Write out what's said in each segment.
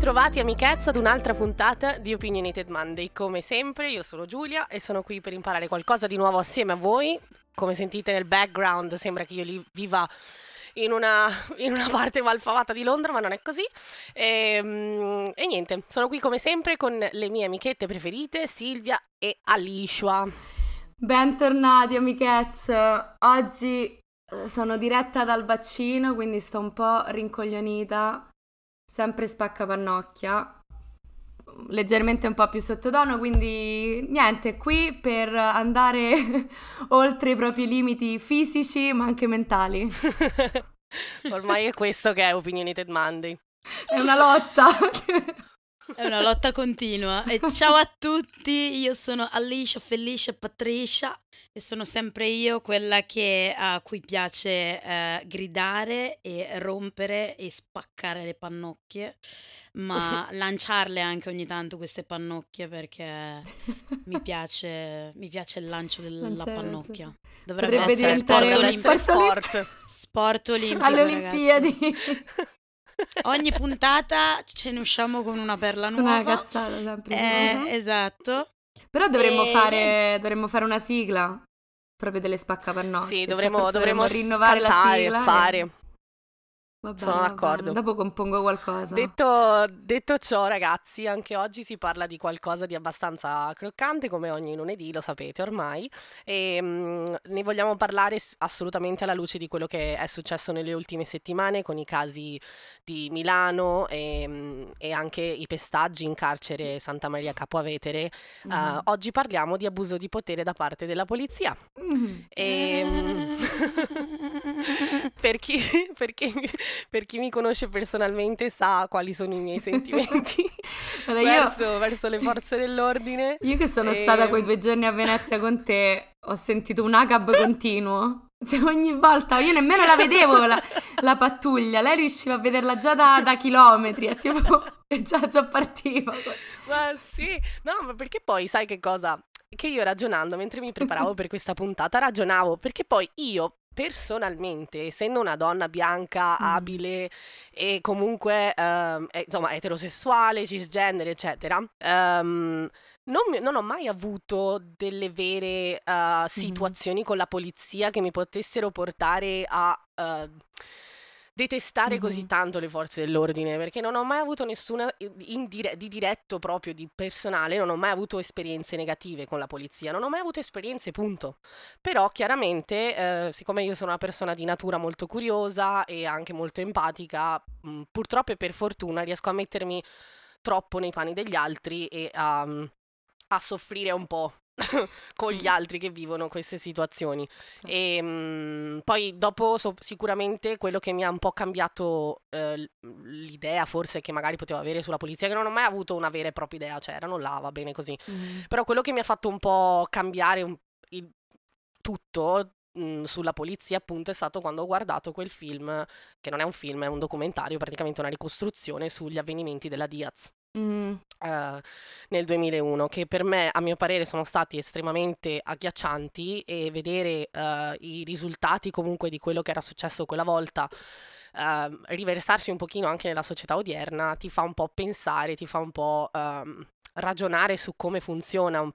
ritrovati amichezza ad un'altra puntata di Opinionated Monday. Come sempre io sono Giulia e sono qui per imparare qualcosa di nuovo assieme a voi. Come sentite nel background sembra che io viva in una parte malfamata di Londra, ma non è così. E niente, sono qui come sempre con le mie amichette preferite, Silvia e Alicia. Bentornati amichezze, oggi sono diretta dal vaccino, quindi sto un po' rincoglionita, sempre spaccapannocchia, leggermente un po' più sottotono, quindi niente, qui per andare oltre i propri limiti fisici ma anche mentali. Ormai è questo che è Opinionated Monday. È una lotta. È una lotta continua. E ciao a tutti, io sono Alicia, Felicia, Patricia e sono sempre io quella a cui piace gridare e rompere e spaccare le pannocchie, ma lanciarle anche ogni tanto queste pannocchie, perché mi piace il lancio della pannocchia. Dovrebbe diventare sport olimpico alle Olimpiadi. Ogni puntata ce ne usciamo con una perla nuova. Una cazzata sempre. Esatto. Però dovremmo fare una sigla proprio delle spaccapannocchie. Sì, dovremmo rinnovare la sigla. Vabbè, sono d'accordo. Dopo compongo qualcosa. Detto ciò, ragazzi, anche oggi si parla di qualcosa di abbastanza croccante, come ogni lunedì, lo sapete ormai, e ne vogliamo parlare assolutamente alla luce di quello che è successo nelle ultime settimane con i casi di Milano e anche i pestaggi in carcere Santa Maria Capua Vetere. Mm-hmm. Oggi parliamo di abuso di potere da parte della polizia. Mm-hmm. Per chi mi conosce personalmente sa quali sono i miei sentimenti verso le forze dell'ordine. Io che sono stata quei 2 giorni a Venezia con te, ho sentito un ACAB continuo. Cioè ogni volta, io nemmeno la vedevo la pattuglia, lei riusciva a vederla già da chilometri, è tipo, già partiva. Ma sì, no, ma perché poi sai che cosa? Che io ragionando, mentre mi preparavo per questa puntata, ragionavo, perché poi io personalmente, essendo una donna bianca, abile e comunque insomma eterosessuale, cisgender, eccetera, non ho mai avuto delle vere situazioni con la polizia che mi potessero portare a detestare così tanto le forze dell'ordine, perché non ho mai avuto nessuna di diretto, proprio di personale, non ho mai avuto esperienze negative con la polizia, non ho mai avuto esperienze, punto. Però chiaramente siccome io sono una persona di natura molto curiosa e anche molto empatica, purtroppo e per fortuna riesco a mettermi troppo nei panni degli altri e a soffrire un po' con gli altri che vivono queste situazioni. Sì. E poi dopo sicuramente quello che mi ha un po' cambiato l'idea forse che magari potevo avere sulla polizia, che non ho mai avuto una vera e propria idea, cioè erano là, va bene così, però quello che mi ha fatto un po' cambiare tutto sulla polizia appunto è stato quando ho guardato quel film, che non è un film, è un documentario, praticamente una ricostruzione sugli avvenimenti della Diaz. Nel 2001, che per me, a mio parere, sono stati estremamente agghiaccianti, e vedere i risultati comunque di quello che era successo quella volta riversarsi un pochino anche nella società odierna ti fa un po' pensare, ti fa un po' ragionare su come funziona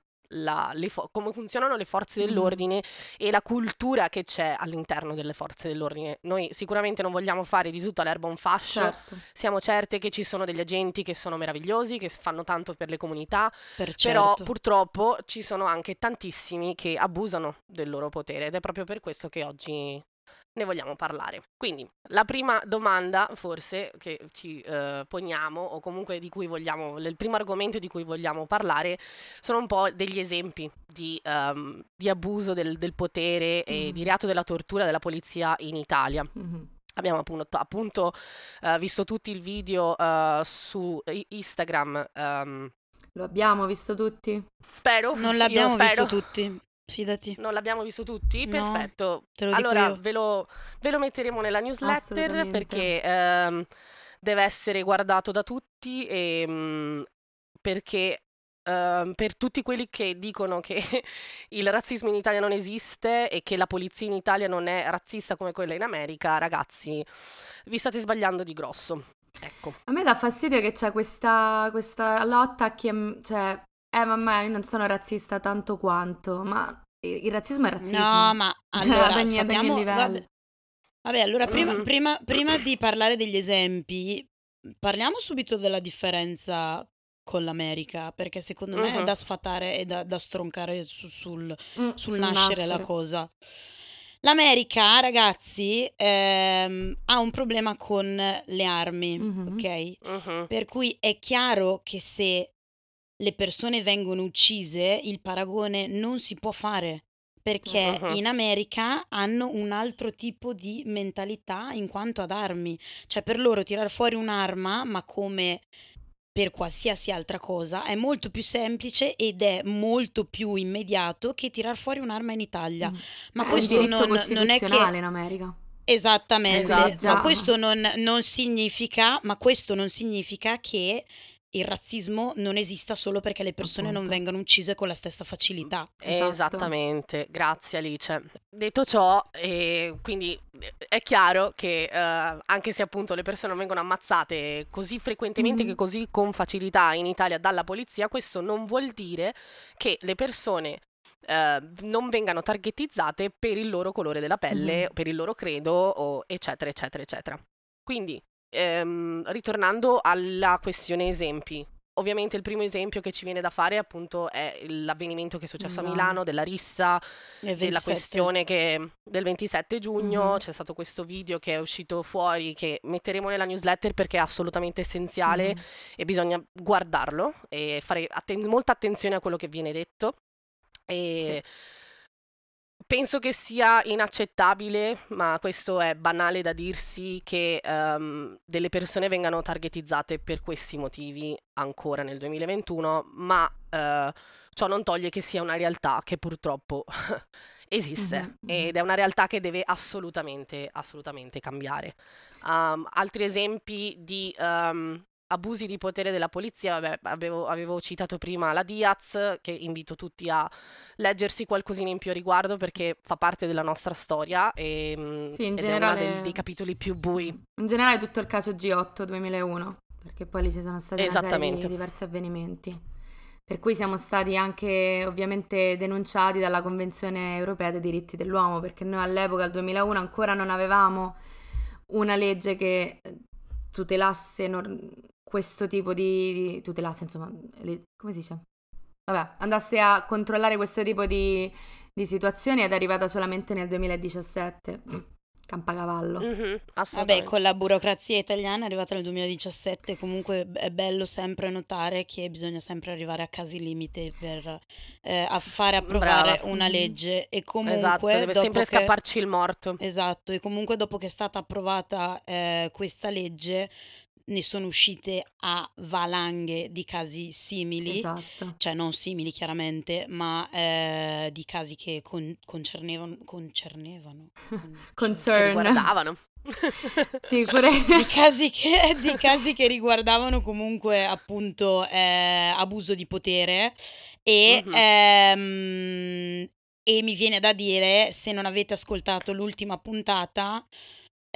come funzionano le forze dell'ordine e la cultura che c'è all'interno delle forze dell'ordine. Noi sicuramente non vogliamo fare di tutto all'erba un fascio, certo. Siamo certe che ci sono degli agenti che sono meravigliosi, che fanno tanto per le comunità, però purtroppo ci sono anche tantissimi che abusano del loro potere, ed è proprio per questo che oggi ne vogliamo parlare. Quindi la prima domanda forse che ci poniamo, o comunque il primo argomento di cui vogliamo parlare, sono un po' degli esempi di abuso del potere e di reato della tortura della polizia in Italia. Abbiamo appunto visto tutti il video su Instagram. Lo abbiamo visto tutti? Spero. Non l'abbiamo visto tutti. Fidati. Non l'abbiamo visto tutti? No, perfetto. Te lo dico allora io. Ve lo metteremo nella newsletter, perché deve essere guardato da tutti, perché per tutti quelli che dicono che il razzismo in Italia non esiste e che la polizia in Italia non è razzista come quella in America, ragazzi, vi state sbagliando di grosso. Ecco. A me dà fastidio che c'è questa lotta a chi è, cioè, mamma, io non sono razzista tanto quanto, ma il razzismo è razzismo. No, ma allora, cioè, ad ogni livello. Vabbè, allora prima di parlare degli esempi, parliamo subito della differenza con l'America, perché secondo me è da sfatare e da stroncare sul nascere la cosa. L'America, ragazzi, ha un problema con le armi, ok? Per cui è chiaro che se le persone vengono uccise, il paragone non si può fare, perché in America hanno un altro tipo di mentalità in quanto ad armi. Cioè, per loro tirar fuori un'arma, ma come per qualsiasi altra cosa, è molto più semplice ed è molto più immediato che tirar fuori un'arma in Italia. Ma questo non è che in America. Esattamente. Esatto. Ma questo non significa che il razzismo non esista solo perché le persone non vengano uccise con la stessa facilità. Esatto. Esattamente, grazie Alice. Detto ciò, quindi è chiaro che anche se appunto le persone non vengono ammazzate così frequentemente che così con facilità in Italia dalla polizia, questo non vuol dire che le persone non vengano targetizzate per il loro colore della pelle, per il loro credo, eccetera, eccetera, eccetera. Quindi ritornando alla questione esempi, ovviamente il primo esempio che ci viene da fare appunto è l'avvenimento che è successo a Milano, della rissa, della questione del 27 giugno, c'è stato questo video che è uscito fuori, che metteremo nella newsletter perché è assolutamente essenziale e bisogna guardarlo e fare molta attenzione a quello che viene detto. E penso che sia inaccettabile, ma questo è banale da dirsi, che delle persone vengano targetizzate per questi motivi ancora nel 2021, ma ciò non toglie che sia una realtà che purtroppo esiste ed è una realtà che deve assolutamente, assolutamente cambiare. Altri esempi di abusi di potere della polizia, vabbè, avevo citato prima la Diaz, che invito tutti a leggersi qualcosina in più a riguardo perché fa parte della nostra storia e sì, in generale, è uno dei capitoli più bui. In generale tutto il caso G8 2001, perché poi lì ci sono stati una serie di diversi avvenimenti, per cui siamo stati anche ovviamente denunciati dalla Convenzione Europea dei Diritti dell'Uomo, perché noi all'epoca, al 2001, ancora non avevamo una legge che tutelasse questo tipo di tutelasse, insomma, come si dice? Vabbè, andasse a controllare questo tipo di situazioni, ed è arrivata solamente nel 2017. Campacavallo. Vabbè, con la burocrazia italiana è arrivata nel 2017. Comunque è bello sempre notare che bisogna sempre arrivare a casi limite per a fare approvare una legge, e comunque deve sempre scapparci il morto. Esatto. E comunque dopo che è stata approvata questa legge, ne sono uscite a valanghe di casi simili, cioè non simili chiaramente, ma di casi che riguardavano di casi che riguardavano comunque appunto abuso di potere e e mi viene da dire, se non avete ascoltato l'ultima puntata,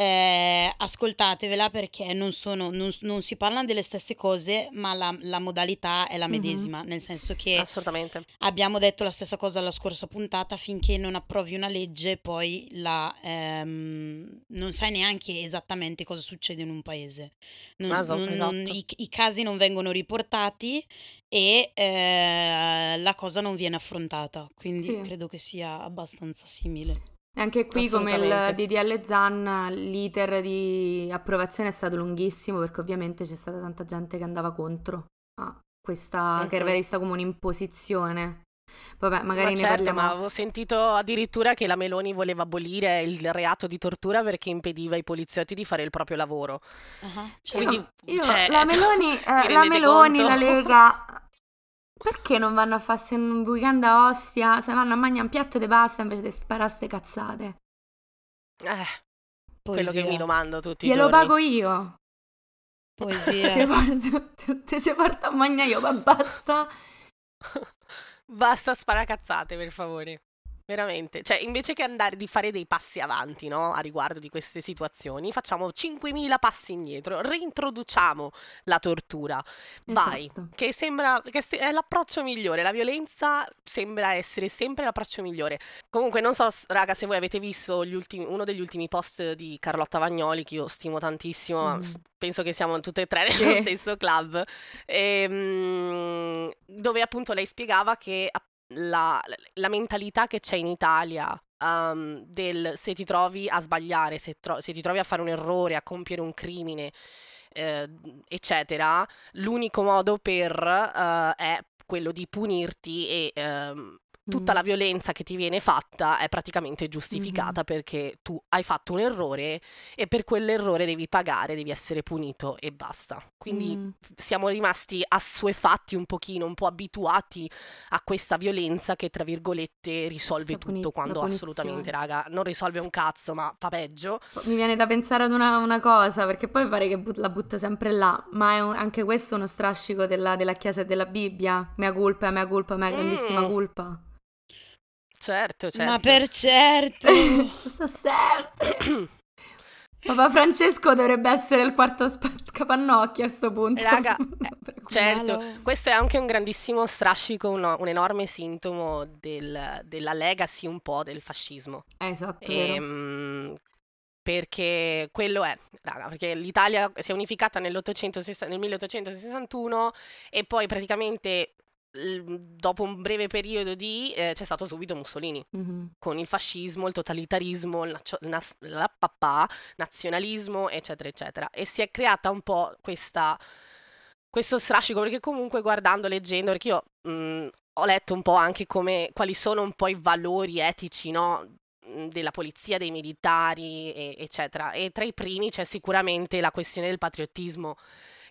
ascoltatevela, perché non si parlano delle stesse cose, ma la modalità è la medesima, nel senso che assolutamente abbiamo detto la stessa cosa alla scorsa puntata: finché non approvi una legge poi non sai neanche esattamente cosa succede in un paese, i casi non vengono riportati e la cosa non viene affrontata, quindi credo che sia abbastanza simile. Anche qui, come il DDL Zan, l'iter di approvazione è stato lunghissimo, perché ovviamente c'è stata tanta gente che andava contro a questa, che era vista come un'imposizione. Vabbè, magari parliamo. Ma avevo sentito addirittura che la Meloni voleva abolire il reato di tortura perché impediva ai poliziotti di fare il proprio lavoro. La Meloni, la Lega, perché non vanno a farsi un weekend a Ostia? Se vanno a mangiare un piatto di pasta invece di sparare ste cazzate? Poesia. Quello che mi domando tutti i giorni. Glielo pago io. Poesia. Te ci porto a mangiare io, ma basta. Basta sparacazzate, per favore. Veramente, cioè invece che andare di fare dei passi avanti, no, a riguardo di queste situazioni, facciamo 5.000 passi indietro, reintroduciamo la tortura. Vai, esatto. Che sembra che è l'approccio migliore, la violenza sembra essere sempre l'approccio migliore. Comunque non so, raga, se voi avete visto gli ultimi, uno degli ultimi post di Carlotta Vagnoli, che io stimo tantissimo, penso che siamo tutte e tre nello stesso club, dove appunto lei spiegava che la mentalità che c'è in Italia del se ti trovi a sbagliare, se ti trovi a fare un errore, a compiere un crimine, eccetera, l'unico modo per è quello di punirti e tutta la violenza che ti viene fatta è praticamente giustificata perché tu hai fatto un errore e per quell'errore devi pagare, devi essere punito e basta. Quindi siamo rimasti assuefatti un pochino, un po' abituati a questa violenza che tra virgolette risolve tutto, quando assolutamente, raga, non risolve un cazzo, ma fa peggio. Mi viene da pensare ad una cosa, perché poi pare che la butta sempre là, ma è anche questo uno strascico della Chiesa e della Bibbia. Mea colpa, mea grandissima colpa. Certo. Ma per certo. Ci sta sempre. Papa Francesco dovrebbe essere il quarto capannocchio a sto punto. Raga, certo, questo è anche un grandissimo strascico, un enorme sintomo della legacy un po' del fascismo. Esatto, vero. Perché quello è, raga, perché l'Italia si è unificata nel 1861 e poi praticamente dopo un breve periodo di c'è stato subito Mussolini con il fascismo, il totalitarismo, nazionalismo, eccetera eccetera, e si è creata un po' questo strascico, perché comunque guardando, leggendo, perché io ho letto un po' anche quali sono un po' i valori etici, no, della polizia, dei militari, eccetera, e tra i primi c'è sicuramente la questione del patriottismo,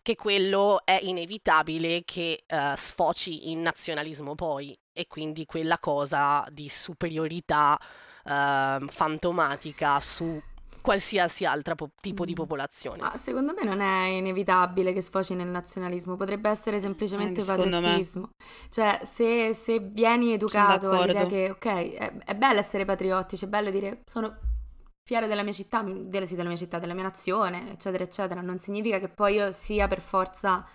che quello è inevitabile che sfoci in nazionalismo poi, e quindi quella cosa di superiorità fantomatica su qualsiasi altro tipo di popolazione. Ma secondo me non è inevitabile che sfoci nel nazionalismo, potrebbe essere semplicemente patriottismo. Cioè se vieni educato all'idea che ok, è bello essere patriottici, è bello dire sono fiero della mia città, della mia nazione, eccetera, eccetera, non significa che poi io sia per forza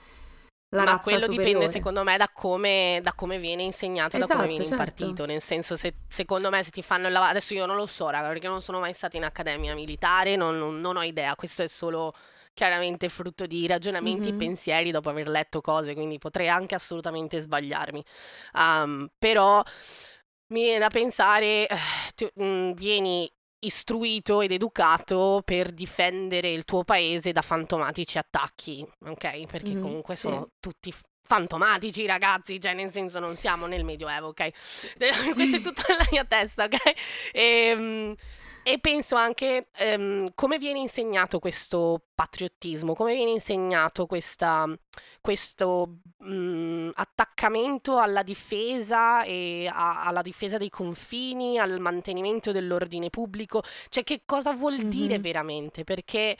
la razza superiore. Ma quello dipende, secondo me, da come viene insegnato, esatto, da come viene impartito. Nel senso, secondo me, se ti fanno il lavoro... Adesso io non lo so, raga, perché non sono mai stata in accademia militare, non ho idea. Questo è solo chiaramente frutto di ragionamenti e pensieri dopo aver letto cose, quindi potrei anche assolutamente sbagliarmi. Però mi viene da pensare... vieni istruito ed educato per difendere il tuo paese da fantomatici attacchi, ok? Perché comunque sono tutti fantomatici, ragazzi, cioè nel senso non siamo nel Medioevo, ok? Questa è tutta nella mia testa, ok? E penso anche come viene insegnato questo patriottismo, come viene insegnato questo attaccamento alla difesa e alla difesa dei confini, al mantenimento dell'ordine pubblico, cioè che cosa vuol dire veramente, perché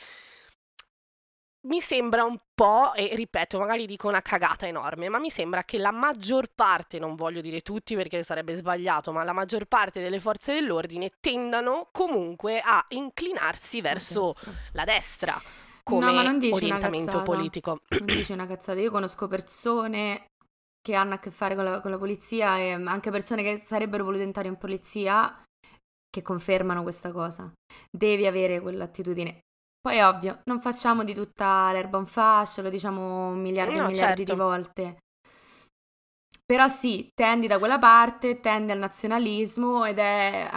mi sembra un po', e ripeto, magari dico una cagata enorme, ma mi sembra che la maggior parte, non voglio dire tutti perché sarebbe sbagliato, ma la maggior parte delle forze dell'ordine tendano comunque a inclinarsi verso la destra come orientamento politico. Non dici una cazzata, io conosco persone che hanno a che fare con la polizia e anche persone che sarebbero volute entrare in polizia che confermano questa cosa. Devi avere quell'attitudine. Poi è ovvio, non facciamo di tutta l'erba un fascio, lo diciamo miliardi di volte. Però sì, tendi da quella parte, tendi al nazionalismo ed è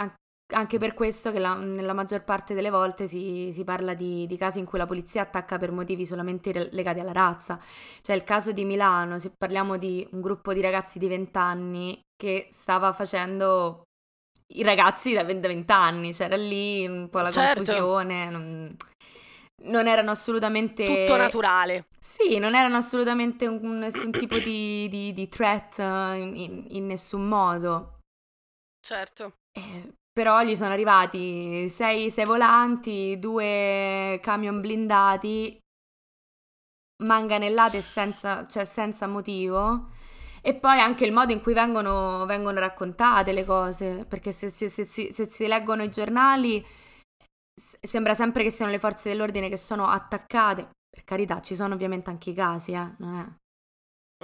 anche per questo che nella maggior parte delle volte si parla di casi in cui la polizia attacca per motivi solamente legati alla razza. Cioè il caso di Milano, se parliamo di un gruppo di ragazzi di 20 anni che stava facendo i ragazzi da 20 anni, c'era lì un po' la confusione... Non erano assolutamente... Tutto naturale. Sì, non erano assolutamente nessun tipo di threat in nessun modo. Certo. Però gli sono arrivati 6 volanti, 2 camion blindati, manganellate senza motivo, E poi anche il modo in cui vengono raccontate le cose, perché se si leggono i giornali sembra sempre che siano le forze dell'ordine che sono attaccate. Per carità, ci sono ovviamente anche i casi, non è?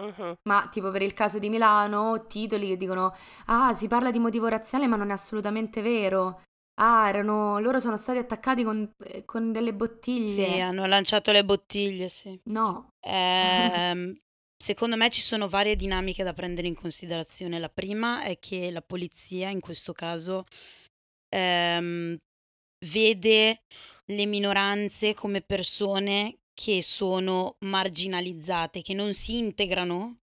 Uh-huh. Ma tipo per il caso di Milano, titoli che dicono si parla di motivo razziale ma non è assolutamente vero. Loro sono stati attaccati con delle bottiglie. Sì, hanno lanciato le bottiglie, sì. No. Secondo me ci sono varie dinamiche da prendere in considerazione. La prima è che la polizia in questo caso vede le minoranze come persone che sono marginalizzate, che non si integrano,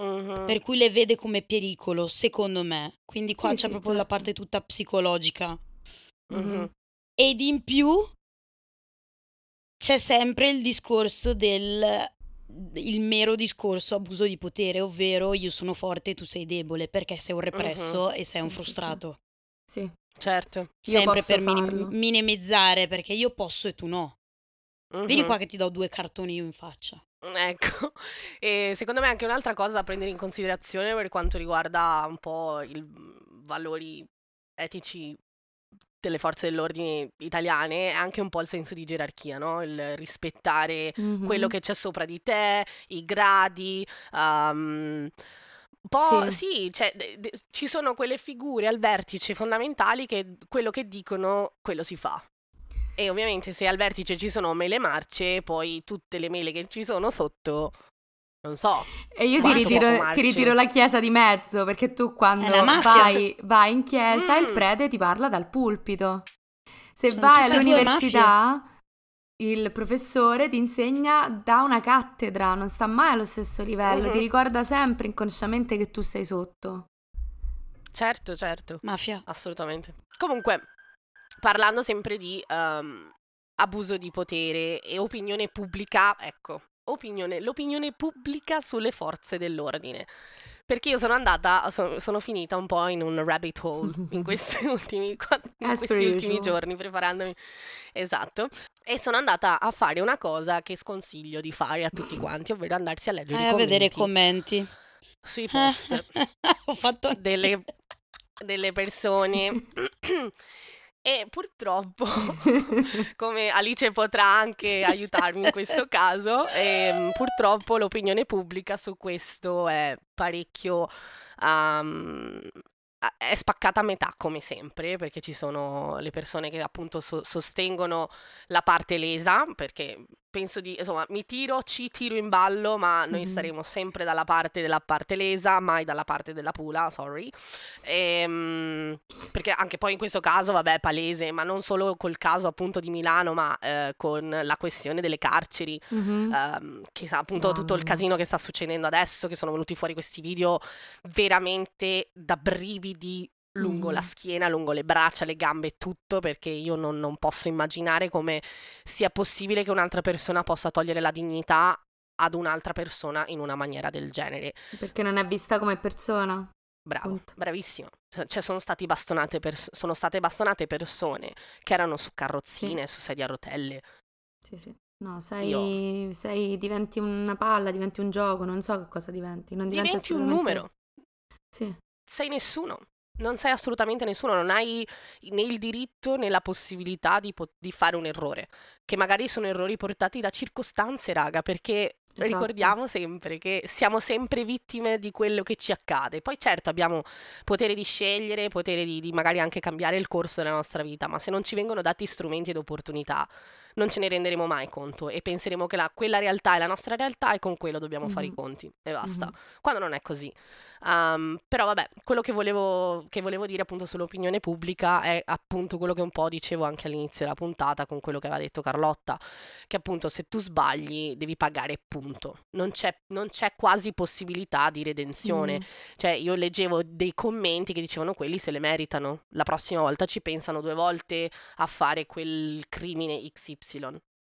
uh-huh, per cui le vede come pericolo, secondo me. Quindi qua c'è proprio la parte tutta psicologica. Uh-huh. Ed in più c'è sempre il discorso il mero discorso abuso di potere, ovvero io sono forte e tu sei debole perché sei un represso, uh-huh, e sei un frustrato. Sì. Certo. Sempre per minimizzare, perché io posso e tu no. Uh-huh. Vieni qua che ti do 2 cartoni io in faccia. Ecco. E secondo me anche un'altra cosa da prendere in considerazione per quanto riguarda un po' i valori etici delle forze dell'ordine italiane è anche un po' il senso di gerarchia, no? Il rispettare, mm-hmm, quello che c'è sopra di te, i gradi, sì, cioè, ci sono quelle figure al vertice fondamentali che quello che dicono, quello si fa. E ovviamente se al vertice ci sono mele marce, poi tutte le mele che ci sono sotto, non so. E io ti ritiro la chiesa di mezzo, perché tu quando vai in chiesa il prete ti parla dal pulpito. Se vai all'università il professore ti insegna da una cattedra, non sta mai allo stesso livello, ti ricorda sempre inconsciamente che tu sei sotto. Certo. Mafia. Assolutamente. Comunque, parlando sempre di abuso di potere e opinione pubblica, ecco, l'opinione pubblica sulle forze dell'ordine. Perché io sono andata, sono finita un po' in un rabbit hole in questi ultimi giorni, preparandomi. Esatto. E sono andata a fare una cosa che sconsiglio di fare a tutti quanti, ovvero andarsi a leggere i commenti. A vedere i commenti. Sui post. Ho fatto delle persone. E purtroppo, come Alice potrà anche aiutarmi in questo caso, purtroppo l'opinione pubblica su questo è parecchio... è spaccata a metà, come sempre, perché ci sono le persone che appunto sostengono la parte lesa, perché penso ci tiro in ballo, ma noi saremo sempre dalla parte della parte lesa, mai dalla parte della pula, sorry. Perché anche poi in questo caso, vabbè, palese, ma non solo col caso appunto di Milano, ma con la questione delle carceri, che appunto tutto il casino che sta succedendo adesso, che sono venuti fuori questi video veramente da brividi lungo la schiena, lungo le braccia, le gambe, tutto, perché io non posso immaginare come sia possibile che un'altra persona possa togliere la dignità ad un'altra persona in una maniera del genere. Perché non è vista come persona. Bravo, punto. Bravissimo. Cioè sono state bastonate persone che erano su carrozzine, su sedie a rotelle. Sì, sì. No, diventi una palla, diventi un gioco, non so che cosa diventi. Non diventi assolutamente... un numero. Sì. Sei nessuno. Non sei assolutamente nessuno, non hai né il diritto né la possibilità di fare un errore, che magari sono errori portati da circostanze, raga, perché ricordiamo sempre che siamo sempre vittime di quello che ci accade. Poi certo abbiamo potere di scegliere, potere di magari anche cambiare il corso della nostra vita, ma se non ci vengono dati strumenti ed opportunità non ce ne renderemo mai conto e penseremo che quella realtà è la nostra realtà e con quello dobbiamo fare i conti e basta, quando non è così. Però vabbè, quello che volevo dire appunto sull'opinione pubblica è appunto quello che un po' dicevo anche all'inizio della puntata con quello che aveva detto Carlotta, che appunto se tu sbagli devi pagare, punto. Non c'è quasi possibilità di redenzione. Cioè io leggevo dei commenti che dicevano quelli se le meritano, la prossima volta ci pensano 2 volte a fare quel crimine XY.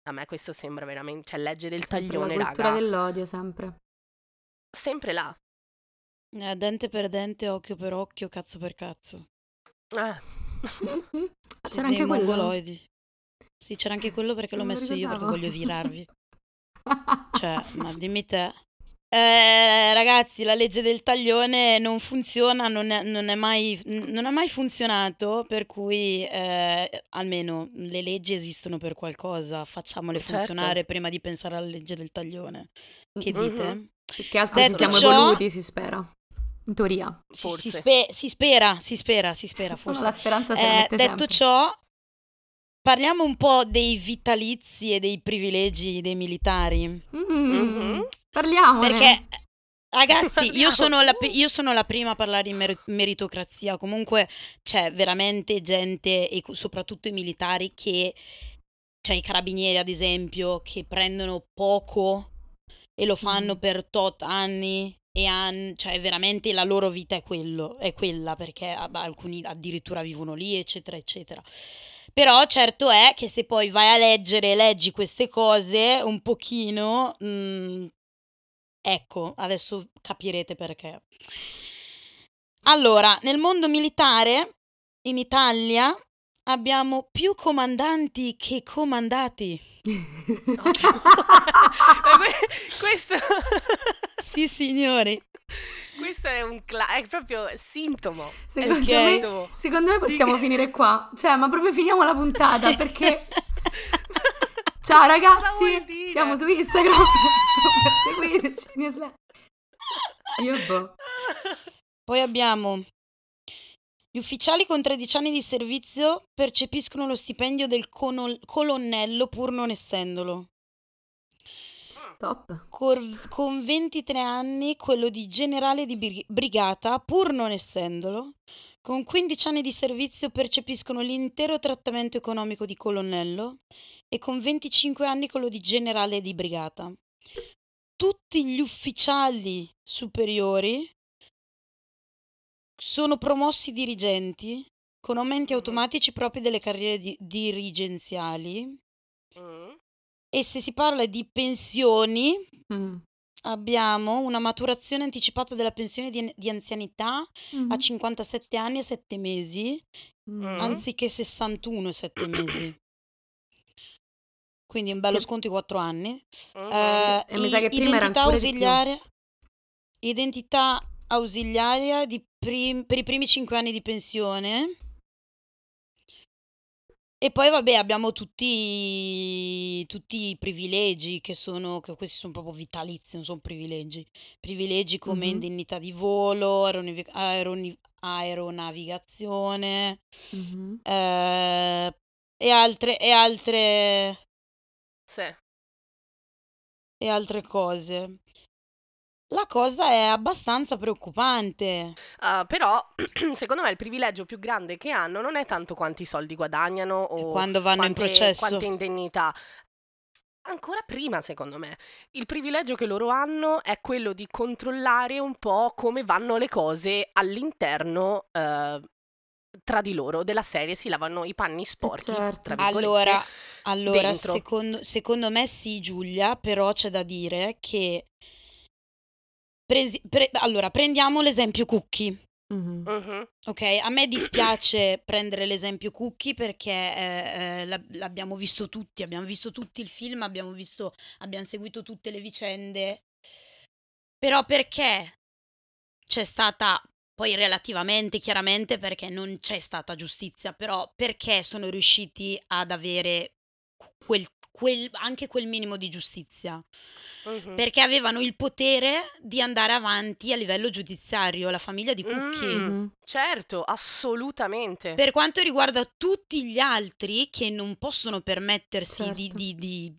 A me questo sembra veramente, cioè, legge del taglione, raga. La cultura dell'odio, sempre là, dente per dente, occhio per occhio, cazzo per cazzo. C'era anche quello mongoloidi. Sì, c'era anche quello, perché l'ho messo io perché voglio virarvi. Cioè, ma dimmi te. Ragazzi, la legge del taglione non funziona, non ha mai funzionato, per cui almeno le leggi esistono per qualcosa, facciamole funzionare prima di pensare alla legge del taglione. Che dite? Che altro siamo evoluti, si spera. In teoria, forse. Si spera, forse. La speranza si mette sempre. Detto ciò, parliamo un po' dei vitalizi e dei privilegi dei militari. Parliamone. Perché, ragazzi, io sono la prima a parlare di meritocrazia. Comunque c'è veramente gente, e soprattutto i militari, che, cioè i carabinieri ad esempio, che prendono poco e lo fanno per tot anni. Cioè veramente la loro vita è quella, perché alcuni addirittura vivono lì, eccetera eccetera. Però certo è che se poi vai a leggere e leggi queste cose un pochino, ecco, adesso capirete perché. Allora, nel mondo militare in Italia abbiamo più comandanti che comandati. Questo sì, signori. Questo è è proprio sintomo. Secondo me possiamo finire qua. Cioè, ma proprio finiamo la puntata, perché ciao ragazzi, siamo su Instagram. Seguiteci, newsletter. Poi abbiamo gli ufficiali con 13 anni di servizio percepiscono lo stipendio del colonnello pur non essendolo. Top. Con 23 anni quello di generale di brigata pur non essendolo. Con 15 anni di servizio percepiscono l'intero trattamento economico di colonnello e con 25 anni quello di generale di brigata. Tutti gli ufficiali superiori sono promossi dirigenti con aumenti automatici propri delle carriere dirigenziali. E se si parla di pensioni, abbiamo una maturazione anticipata della pensione di anzianità a 57 anni e 7 mesi, anziché 61 e 7 mesi. Quindi un bello sconto di 4 anni. E mi sa che prima era ancora di più. Identità ausiliaria per i primi 5 anni di pensione. E poi vabbè, abbiamo tutti i privilegi che questi sono proprio vitalizi, non sono privilegi come indennità di volo, aeronavigazione e altre cose. La cosa è abbastanza preoccupante. Però, secondo me, il privilegio più grande che hanno non è tanto quanti soldi guadagnano o quando vanno in processo, quante indennità. Ancora prima, secondo me, il privilegio che loro hanno è quello di controllare un po' come vanno le cose all'interno tra di loro, della serie si lavano i panni sporchi. Certo. Allora secondo me sì, Giulia, però c'è da dire che allora, prendiamo l'esempio Cucchi. Ok, a me dispiace prendere l'esempio Cucchi perché l'abbiamo visto tutti, il film, abbiamo seguito tutte le vicende. Però perché c'è stata, poi relativamente, chiaramente, perché non c'è stata giustizia, però perché sono riusciti ad avere anche quel minimo di giustizia, perché avevano il potere di andare avanti a livello giudiziario, la famiglia di Cucchi. Certo, assolutamente. Per quanto riguarda tutti gli altri che non possono permettersi di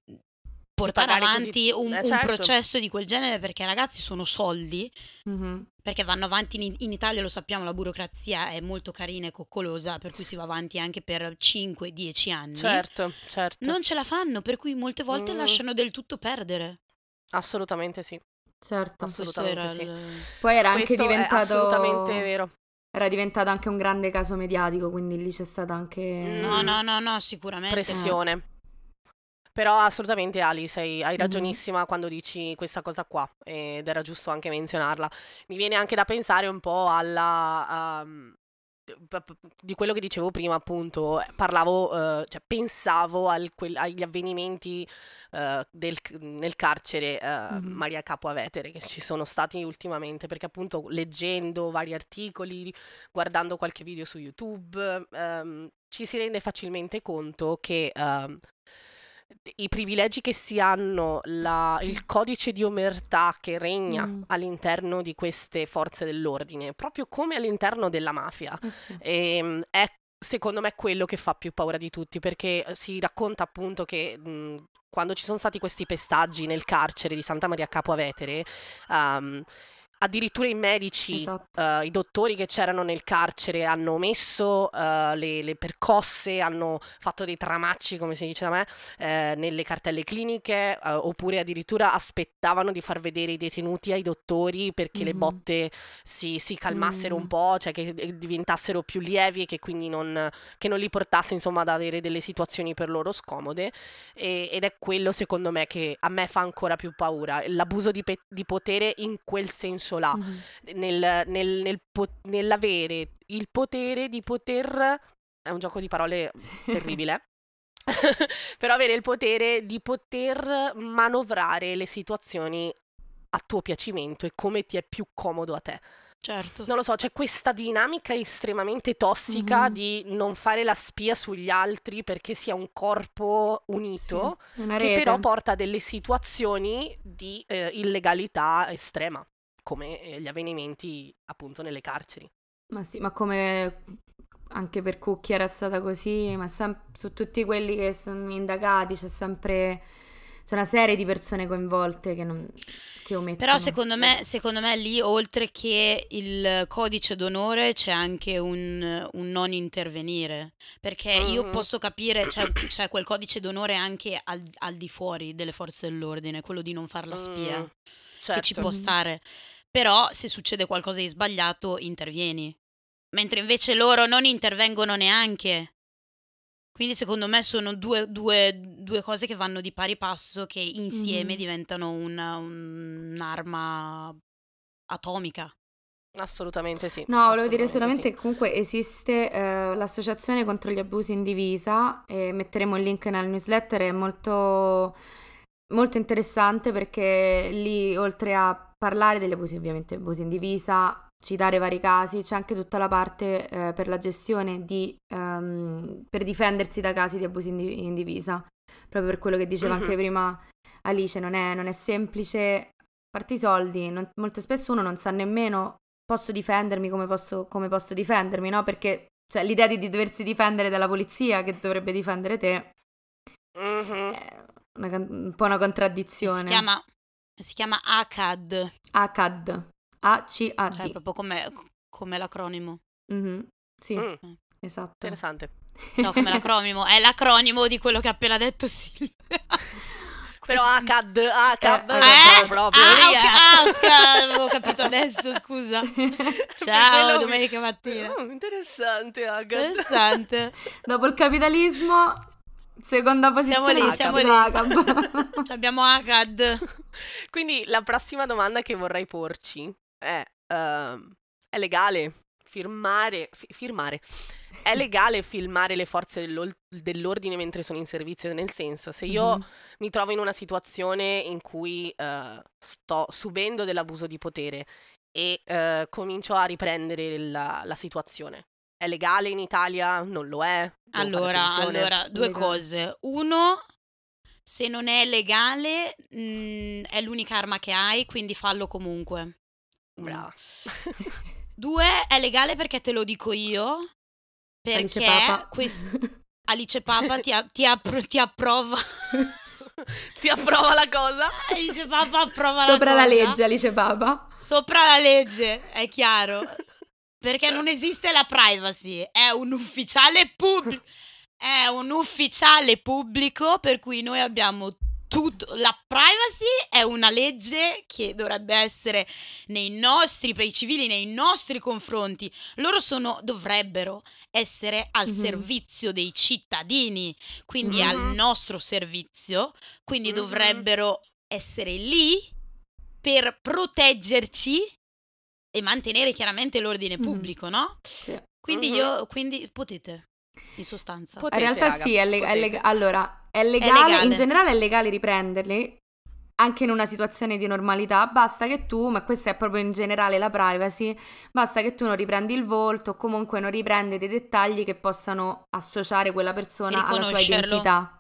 portare avanti un processo di quel genere, perché ragazzi sono soldi, perché vanno avanti in Italia, lo sappiamo, la burocrazia è molto carina e coccolosa, per cui si va avanti anche per 5-10 anni. Certo. Non ce la fanno, per cui molte volte lasciano del tutto perdere. Assolutamente sì. Certo. Assolutamente sì. Poi era questo anche diventato... assolutamente vero. Era diventato anche un grande caso mediatico, quindi lì c'è stata anche... No, sicuramente. Pressione. Però assolutamente Ali, hai ragionissima quando dici questa cosa qua, ed era giusto anche menzionarla. Mi viene anche da pensare un po' alla di quello che dicevo prima, appunto, parlavo, cioè pensavo agli avvenimenti nel carcere Maria Capua Vetere che ci sono stati ultimamente, perché appunto leggendo vari articoli, guardando qualche video su YouTube, ci si rende facilmente conto che i privilegi che si hanno, il codice di omertà che regna all'interno di queste forze dell'ordine, proprio come all'interno della mafia, è secondo me quello che fa più paura di tutti, perché si racconta appunto che quando ci sono stati questi pestaggi nel carcere di Santa Maria Capua Vetere, addirittura i medici, i dottori che c'erano nel carcere hanno omesso le percosse, hanno fatto dei tramacci, come si dice da me, nelle cartelle cliniche, oppure addirittura aspettavano di far vedere i detenuti ai dottori perché le botte si calmassero un po', cioè che diventassero più lievi e che quindi non li portasse, insomma, ad avere delle situazioni per loro scomode, ed è quello secondo me che a me fa ancora più paura, l'abuso di potere in quel senso là, nell'avere il potere di poter, è un gioco di parole terribile, però avere il potere di poter manovrare le situazioni a tuo piacimento e come ti è più comodo a te. Certo. Non lo so, c'è questa dinamica estremamente tossica di non fare la spia sugli altri perché sia un corpo unito, che però porta a delle situazioni di illegalità estrema, come gli avvenimenti appunto nelle carceri. Ma sì, ma come anche per Cucchi era stata così, ma su tutti quelli che sono indagati c'è una serie di persone coinvolte che omettono. Però secondo me lì, oltre che il codice d'onore, c'è anche un non intervenire, perché io posso capire, c'è quel codice d'onore anche al di fuori delle forze dell'ordine, quello di non far la spia, certo, che ci può stare. Però se succede qualcosa di sbagliato intervieni, mentre invece loro non intervengono neanche. Quindi secondo me sono due cose che vanno di pari passo, che insieme diventano un'arma atomica. Assolutamente sì. No, volevo dire solamente che comunque esiste l'associazione contro gli abusi in divisa, e metteremo il link nella newsletter, è molto, molto interessante, perché lì, oltre a parlare degli abusi, ovviamente abusi in divisa, citare vari casi, c'è anche tutta la parte per la gestione per difendersi da casi di abusi in divisa, proprio per quello che diceva anche prima Alice, non è semplice farti i soldi, molto spesso uno non sa nemmeno posso difendermi, come posso difendermi, no? Perché cioè, l'idea di doversi difendere dalla polizia che dovrebbe difendere te è un po' una contraddizione. Si chiama ACAD. ACAD. È proprio come l'acronimo. Sì, esatto. Interessante. No, come l'acronimo. È l'acronimo di quello che ha appena detto Silvia. Però ACAB proprio. Avevo capito adesso, scusa. Ciao, domenica mattina. Oh, interessante, ACAD. Interessante. Dopo il capitalismo, seconda posizione. Siamo lì. Abbiamo ACAD. Quindi la prossima domanda che vorrei porci è legale firmare? È legale filmare le forze dell'ordine mentre sono in servizio? Nel senso, se io mi trovo in una situazione in cui sto subendo dell'abuso di potere e comincio a riprendere la situazione, è legale in Italia? Non lo è? Allora, due cose. Uno, se non è legale, è l'unica arma che hai, quindi fallo comunque. Brava. Due, è legale perché te lo dico io, perché Alice Papa ti approva ti approva la cosa. Alice Papa approva sopra la cosa. Legge Alice Papa sopra la legge, è chiaro, perché non esiste la privacy, è un ufficiale pubblico per cui noi abbiamo la privacy, è una legge che dovrebbe essere per i civili, nei nostri confronti. Loro dovrebbero essere al servizio dei cittadini, quindi al nostro servizio, quindi dovrebbero essere lì per proteggerci e mantenere chiaramente l'ordine pubblico, no? Sì. Quindi quindi potete, in sostanza. Potete, in realtà raga, sì, è legale, in generale è legale riprenderli, anche in una situazione di normalità, basta che tu, ma questa è proprio in generale la privacy, basta che tu non riprendi il volto, comunque non riprendi dei dettagli che possano associare quella persona alla sua identità.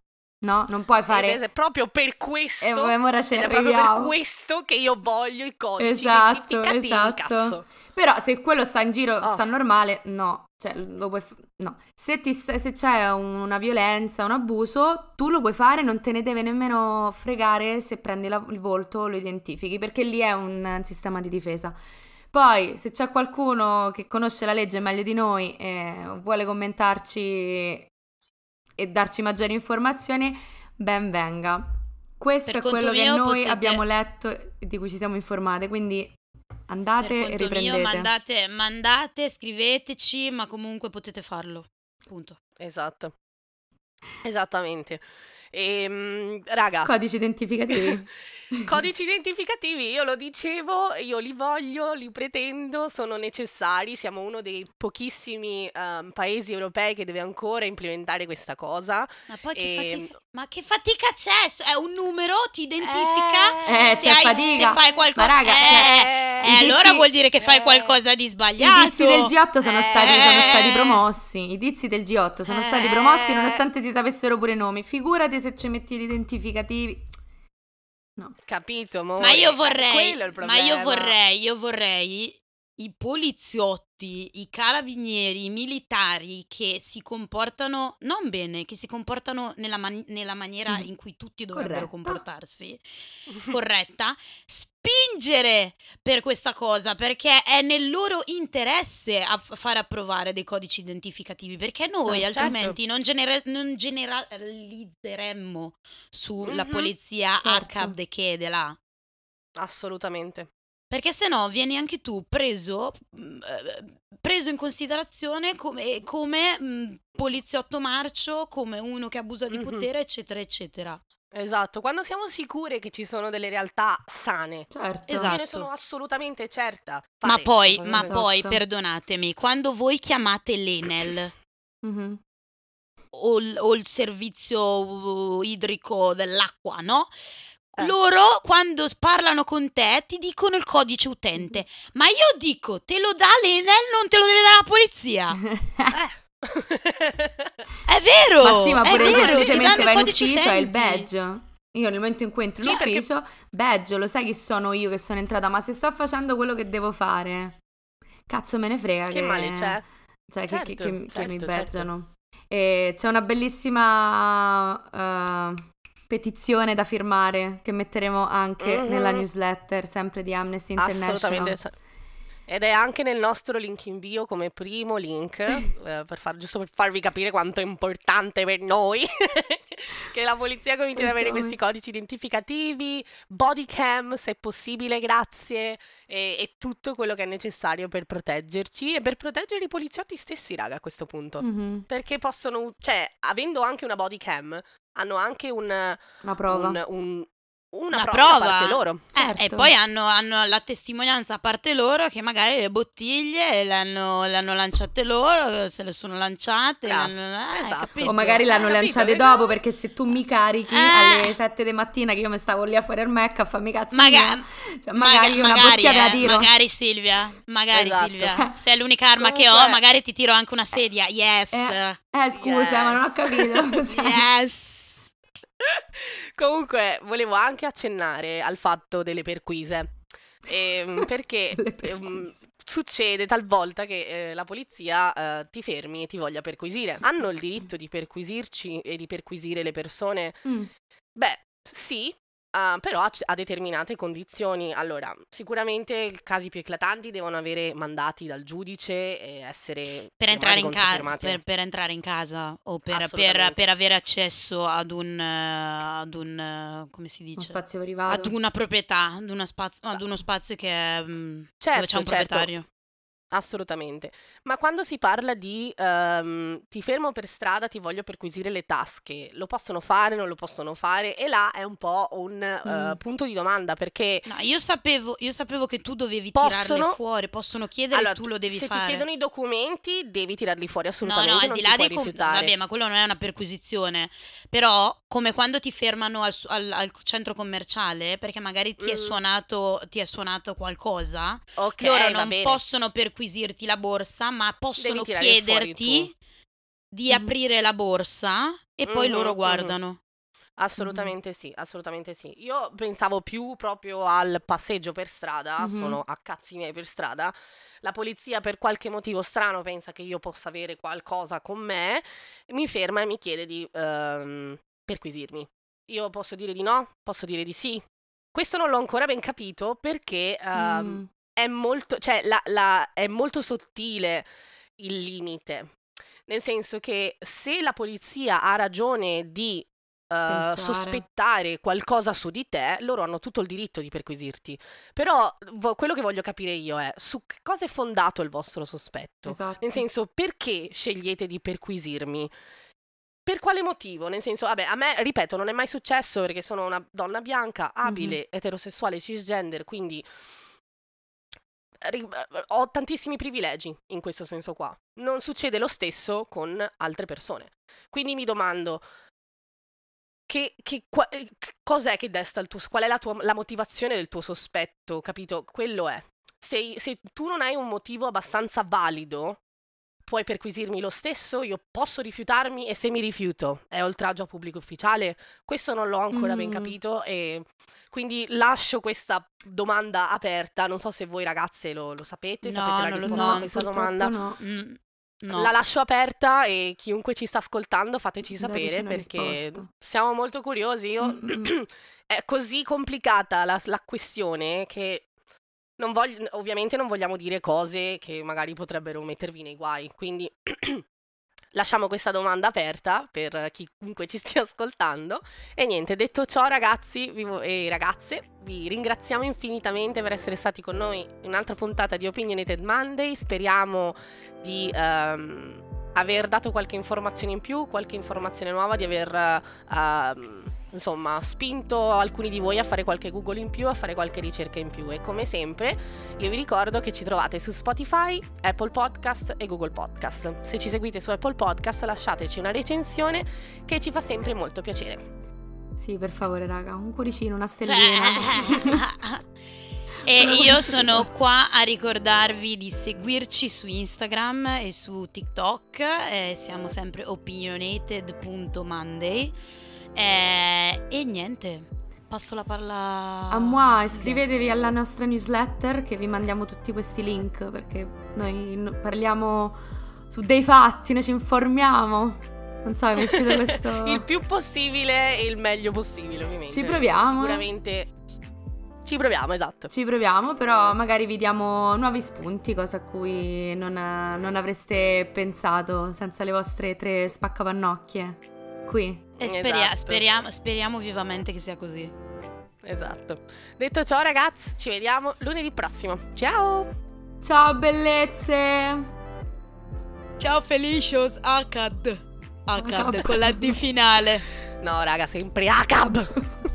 No, non puoi fare. Ed è proprio per questo. Che io voglio i codici identificativi. Esatto. Però se quello sta in giro, sta normale, no, cioè lo puoi no. Se c'è una violenza, un abuso, tu lo puoi fare, non te ne deve nemmeno fregare se prendi il volto, lo identifichi, perché lì è un sistema di difesa. Poi, se c'è qualcuno che conosce la legge meglio di noi e vuole commentarci e darci maggiori informazioni, ben venga. Questo è quello che noi abbiamo letto e di cui ci siamo informate, quindi andate e riprendete. Mandate, scriveteci, ma comunque potete farlo, punto. Esatto, esattamente. Raga, codici identificativi. Codici identificativi, io lo dicevo, io li voglio, li pretendo, sono necessari, siamo uno dei pochissimi paesi europei che deve ancora implementare questa cosa. Ma poi che fatica c'è? È un numero, ti identifica se fai qualcosa. Ma raga, allora vuol dire che fai qualcosa di sbagliato. I tizi del G8 sono stati promossi. I tizi del G8 sono stati promossi nonostante si sapessero pure i nomi. Figurati se ci metti gli identificativi. No. Capito, ma io vorrei, i poliziotti, i carabinieri, i militari che si comportano non bene, che si comportano nella maniera in cui tutti dovrebbero comportarsi, corretta, spingere per questa cosa, perché è nel loro interesse a far approvare dei codici identificativi, perché noi altrimenti non generalizzeremmo sulla polizia ACAB de che de là. Assolutamente. Perché se no vieni anche tu preso in considerazione come poliziotto marcio, come uno che abusa di potere, eccetera, eccetera. Esatto, quando siamo sicure che ci sono delle realtà sane. Certo. Esatto. Io ne sono assolutamente certa. Ma poi, perdonatemi, quando voi chiamate l'Enel o il servizio idrico dell'acqua, no? Loro quando parlano con te ti dicono il codice utente, ma io dico te lo dà l'Enel, non te lo deve dare la polizia. È vero, ma sì, ma pure semplicemente vai in ufficio e il badge. Io nel momento in cui entro in ufficio, badge, lo sai chi sono io che sono entrata, ma se sto facendo quello che devo fare, cazzo me ne frega che male c'è, cioè, certo, che mi badgeano. C'è una bellissima petizione da firmare che metteremo anche nella newsletter, sempre di Amnesty International. Assolutamente. Ed è anche nel nostro link in bio come primo link, giusto per farvi capire quanto è importante per noi che la polizia cominci ad avere questi codici identificativi, body cam se possibile, grazie, e tutto quello che è necessario per proteggerci e per proteggere i poliziotti stessi, raga, a questo punto. Perché possono, cioè, avendo anche una body cam, hanno anche una prova. Una prova da parte loro. Certo. E poi hanno la testimonianza a parte loro, che magari le bottiglie le hanno lanciate loro, se le sono lanciate. Esatto. O magari l'hanno lanciate dopo, perché se tu mi carichi alle 7 di mattina che io mi stavo lì a fuori al Mac a farmi cazzo, magari una bottiglia la tiro. Magari Silvia, se è l'unica arma comunque che ho, magari ti tiro anche una sedia. Yes. Scusa, ma non ho capito. Comunque volevo anche accennare al fatto delle perquise, perché succede talvolta che la polizia ti fermi e ti voglia perquisire. Hanno il diritto di perquisirci e di perquisire le persone? Beh, sì, però a determinate condizioni. Allora, sicuramente casi più eclatanti devono avere mandati dal giudice e essere per entrare in casa o per avere accesso ad un come si dice, uno spazio privato, ad una proprietà, ad uno spazio che dove c'è un proprietario. Assolutamente, ma quando si parla di ti fermo per strada, ti voglio perquisire le tasche, lo possono fare, non lo possono fare? E là è un po' un punto di domanda, perché no, io sapevo che tu dovevi tirarle fuori, possono chiedere, allora, tu lo devi fare. Se ti chiedono i documenti devi tirarli fuori assolutamente, no, al di là dei rifiutare. Vabbè, ma quello non è una perquisizione, però come quando ti fermano al centro commerciale perché magari ti è suonato qualcosa, okay, loro non possono perquisirti la borsa, ma possono chiederti di aprire la borsa e poi loro guardano. Assolutamente sì, assolutamente sì. Io pensavo più proprio al passeggio per strada, sono a cazzi miei per strada. La polizia per qualche motivo strano pensa che io possa avere qualcosa con me, mi ferma e mi chiede di perquisirmi. Io posso dire di no, posso dire di sì. Questo non l'ho ancora ben capito perché... È molto sottile il limite, nel senso che se la polizia ha ragione di sospettare qualcosa su di te, loro hanno tutto il diritto di perquisirti, però quello che voglio capire io è su cosa è fondato il vostro sospetto, nel senso, perché scegliete di perquisirmi? Per quale motivo? Nel senso, vabbè, a me, ripeto, non è mai successo perché sono una donna bianca, abile, eterosessuale, cisgender, quindi... ho tantissimi privilegi in questo senso qua. Non succede lo stesso con altre persone. Quindi mi domando cos'è che desta il tuo, qual è la motivazione del tuo sospetto, capito? Quello è. Se tu non hai un motivo abbastanza valido, puoi perquisirmi lo stesso, io posso rifiutarmi, e se mi rifiuto è oltraggio a pubblico ufficiale? Questo non l'ho ancora ben capito e quindi lascio questa domanda aperta, non so se voi ragazze lo sapete, no, sapete la risposta a questa domanda. No. La lascio aperta e chiunque ci sta ascoltando fateci sapere perché siamo molto curiosi, è così complicata la questione che... ovviamente non vogliamo dire cose che magari potrebbero mettervi nei guai, quindi lasciamo questa domanda aperta per chiunque ci stia ascoltando. E niente, detto ciò ragazzi e ragazze, vi ringraziamo infinitamente per essere stati con noi in un'altra puntata di Opinionated Monday. Speriamo di... aver dato qualche informazione in più, qualche informazione nuova, di aver spinto alcuni di voi a fare qualche Google in più, a fare qualche ricerca in più. E come sempre io vi ricordo che ci trovate su Spotify, Apple Podcast e Google Podcast. Se ci seguite su Apple Podcast lasciateci una recensione che ci fa sempre molto piacere. Sì, per favore raga, un cuoricino, una stellina. E io sono qua a ricordarvi di seguirci su Instagram e su TikTok, siamo sempre opinionated.monday e niente, passo la parola a moi. Iscrivetevi alla nostra newsletter che vi mandiamo tutti questi link, perché noi parliamo su dei fatti, noi ci informiamo. Non so, mi è uscito questo... il più possibile e il meglio possibile ovviamente. Ci proviamo. Sicuramente... ci proviamo, esatto. Ci proviamo, però magari vi diamo nuovi spunti, cosa a cui non avreste pensato senza le vostre 3 spaccapannocchie qui. E esatto. Speriamo vivamente che sia così. Esatto. Detto ciò, ragazzi, ci vediamo lunedì prossimo. Ciao! Ciao, bellezze! Ciao, Felicious ACAD. ACAD con la D finale. No, raga, sempre ACAB!